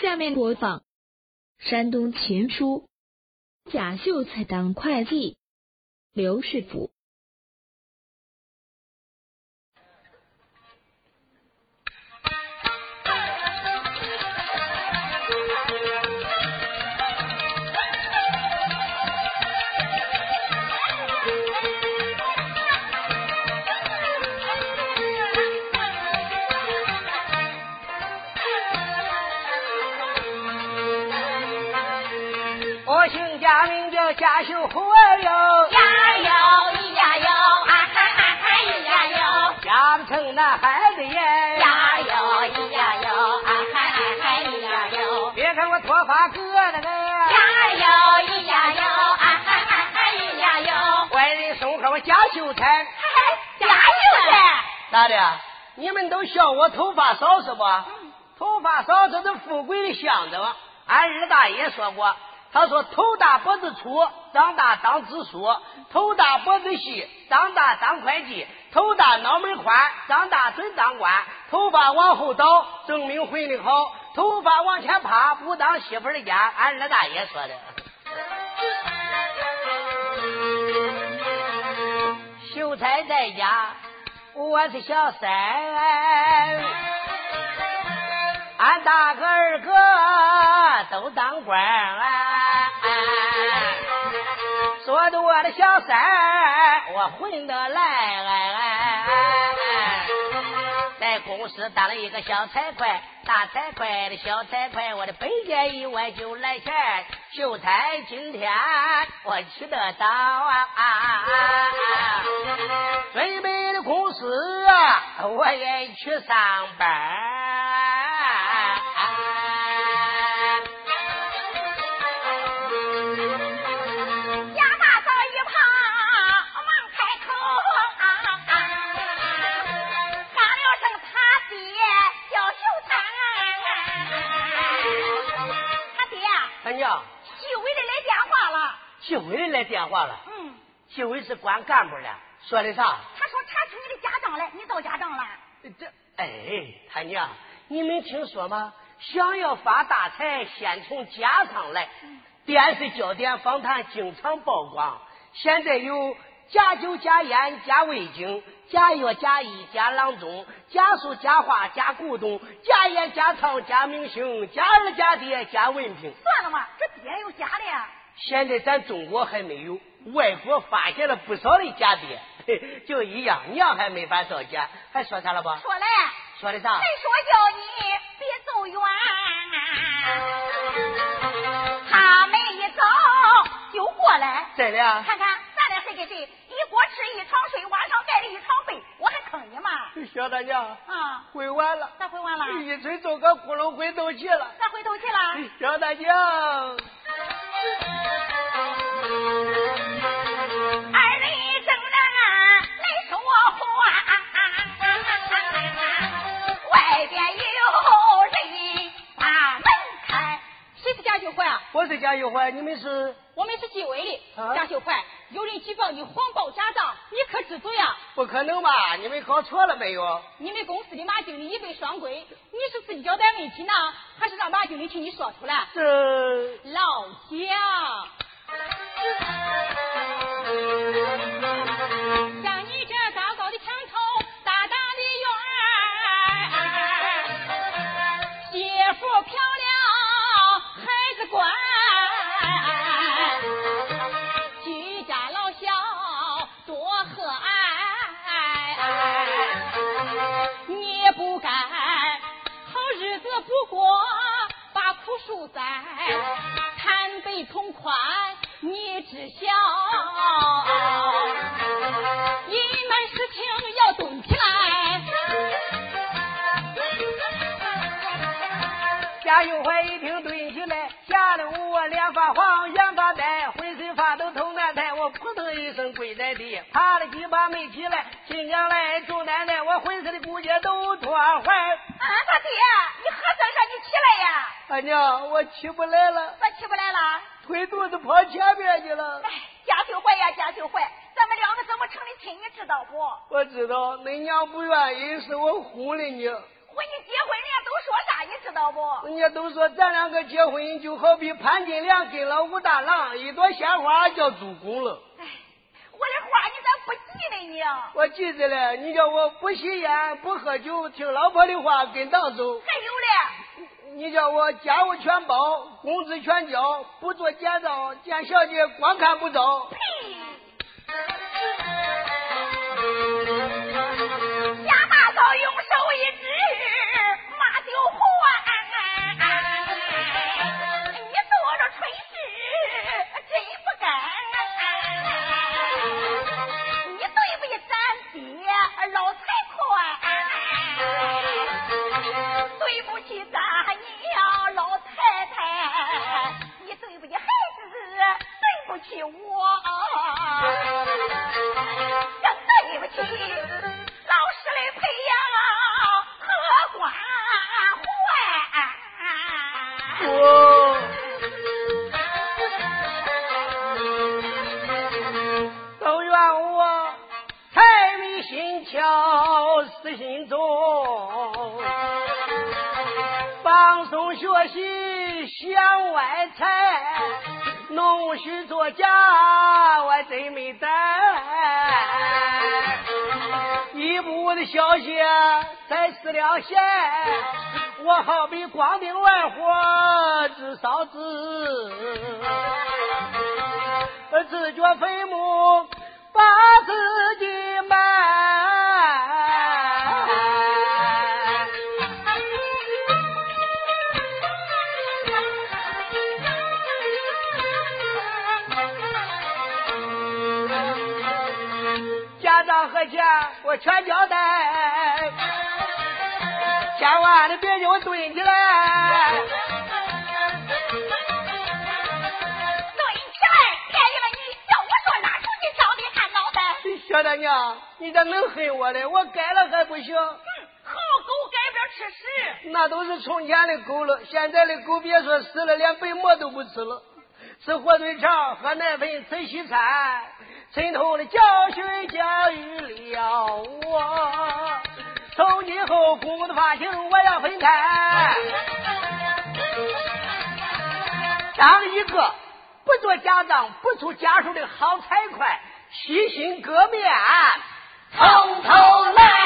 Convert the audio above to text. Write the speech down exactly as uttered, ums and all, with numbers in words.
下面播放山东琴书，贾秀才当会计，刘世甫。我姓贾，名叫贾秀才哟，呀哟咿呀哟，啊哈啊哈咿呀哟，家不成那孩子耶，呀哟咿呀哟，啊哈啊哈咿呀哟，别看我脱发哥那个，呀哟咿呀哟，啊哈啊哈咿呀哟，外人送口贾秀才，贾秀才，咋的？你们都笑我头发少是不？头发少这是富贵的象征。俺二大爷说过。他说头大脖子粗，长大当支书，头大脖子细，长大当会计，头大脑门宽，长大准当官，头发往后倒证明混得好，头发往前爬不当媳妇的家，俺二大爷说的。秀才在家我是小三，俺大哥二哥都当官啊，说的我的小三我混得来、啊啊啊、在公司当了一个小财会，大财会的小财会，我的本钱一万就来钱，秀才今天我去得到啊，准备、啊啊、的公司啊我也去上班，纪委的来电话了，嗯，纪委是管干部的，说的啥？他说查出你的家账来，你造家账了。这，哎，他娘，你没听说吗？想要发大财，先从家上来。嗯、电视焦点访谈经常曝光，现在有假酒、假烟、假味精、假药、假医、假郎中、假书、假画、假古董、假烟、假唱、假明星、假二、假爹、假文凭。算了嘛，这爹有假的呀。现在咱中国还没有，外国发现了不少的假币，就一样娘还没法造假，还说啥了吧？说嘞，说的啥？谁说叫你别走远、啊，他们一走就过来。真的啊？看看咱俩谁跟谁，一锅吃一床睡，晚上盖了一床被，我还坑你吗？小大娘啊，回完了，咱回完了，一嘴走个窟窿回头去了，咱回头去了，小大娘。二人一整的来说话，外边有人把门开。谁是贾秀才啊？我是贾秀才，你们是？我们是纪委的。贾秀才，有人举报你谎报家账，你可知足呀？不可能吧？你们搞错了没有？你们公司的马经理一对双规，你是自己交代问题呢，还是让马经理替你说出来？这老贾。像你这高高的墙头，大大的院，媳妇漂亮，孩子乖，居家老小多和蔼，你不该好日子不过把苦树栽，贪杯同款你只笑，一门事情要懂起来。贾秀才一听蹲起来，吓得我脸发黄，眼发呆，浑身发抖头难抬，我扑腾一声跪在地，爬了几把没起来。新娘来，祝奶奶，我浑身的骨节都脱坏。啊，大爹，你何曾让你起来呀？俺娘，我起不来了。咋起不来了？腿肚子跑前面去了。哎，贾秀才呀，贾秀才，咱们两个怎么成的亲，你知道不？我知道，恁娘不愿意，是我糊了你。婚一结婚，人家都说啥，你知道不？人家都说咱两个结婚就好比潘金莲给了武大郎，一朵鲜花叫主公了。哎，我的话你咋不记得你啊？我记着了，你叫我不吸烟不喝酒，听老婆的话跟党走。还有嘞，你叫我家务全包，工资全交，不做结账，见小姐光看不着。呸！瞎大嫂用手一指，马就还。你做着蠢事真不敢，你对不起咱爹老财宽，对不起咱娘老太太，你对不起孩子，对不起我。家我真没胆，一步的小姐才失了线，我好比光腚玩火自烧自，而自觉飞母把自己埋。和钱我全交代，千万的别给我蹲起来，蹲起来！便宜了你，叫我说哪出去找你看脑袋？小大娘，你咋能恨我嘞？我改了还不行？嗯，好狗改不了吃屎。那都是从前的狗了，现在的狗别说死了，连白馍都不吃了，吃火腿肠，喝奶粉，吃西餐。沉痛的教训教育了我，从今后公公的发型我要分开，当一个不做家长不出家属的好财会，洗心革面，从头来。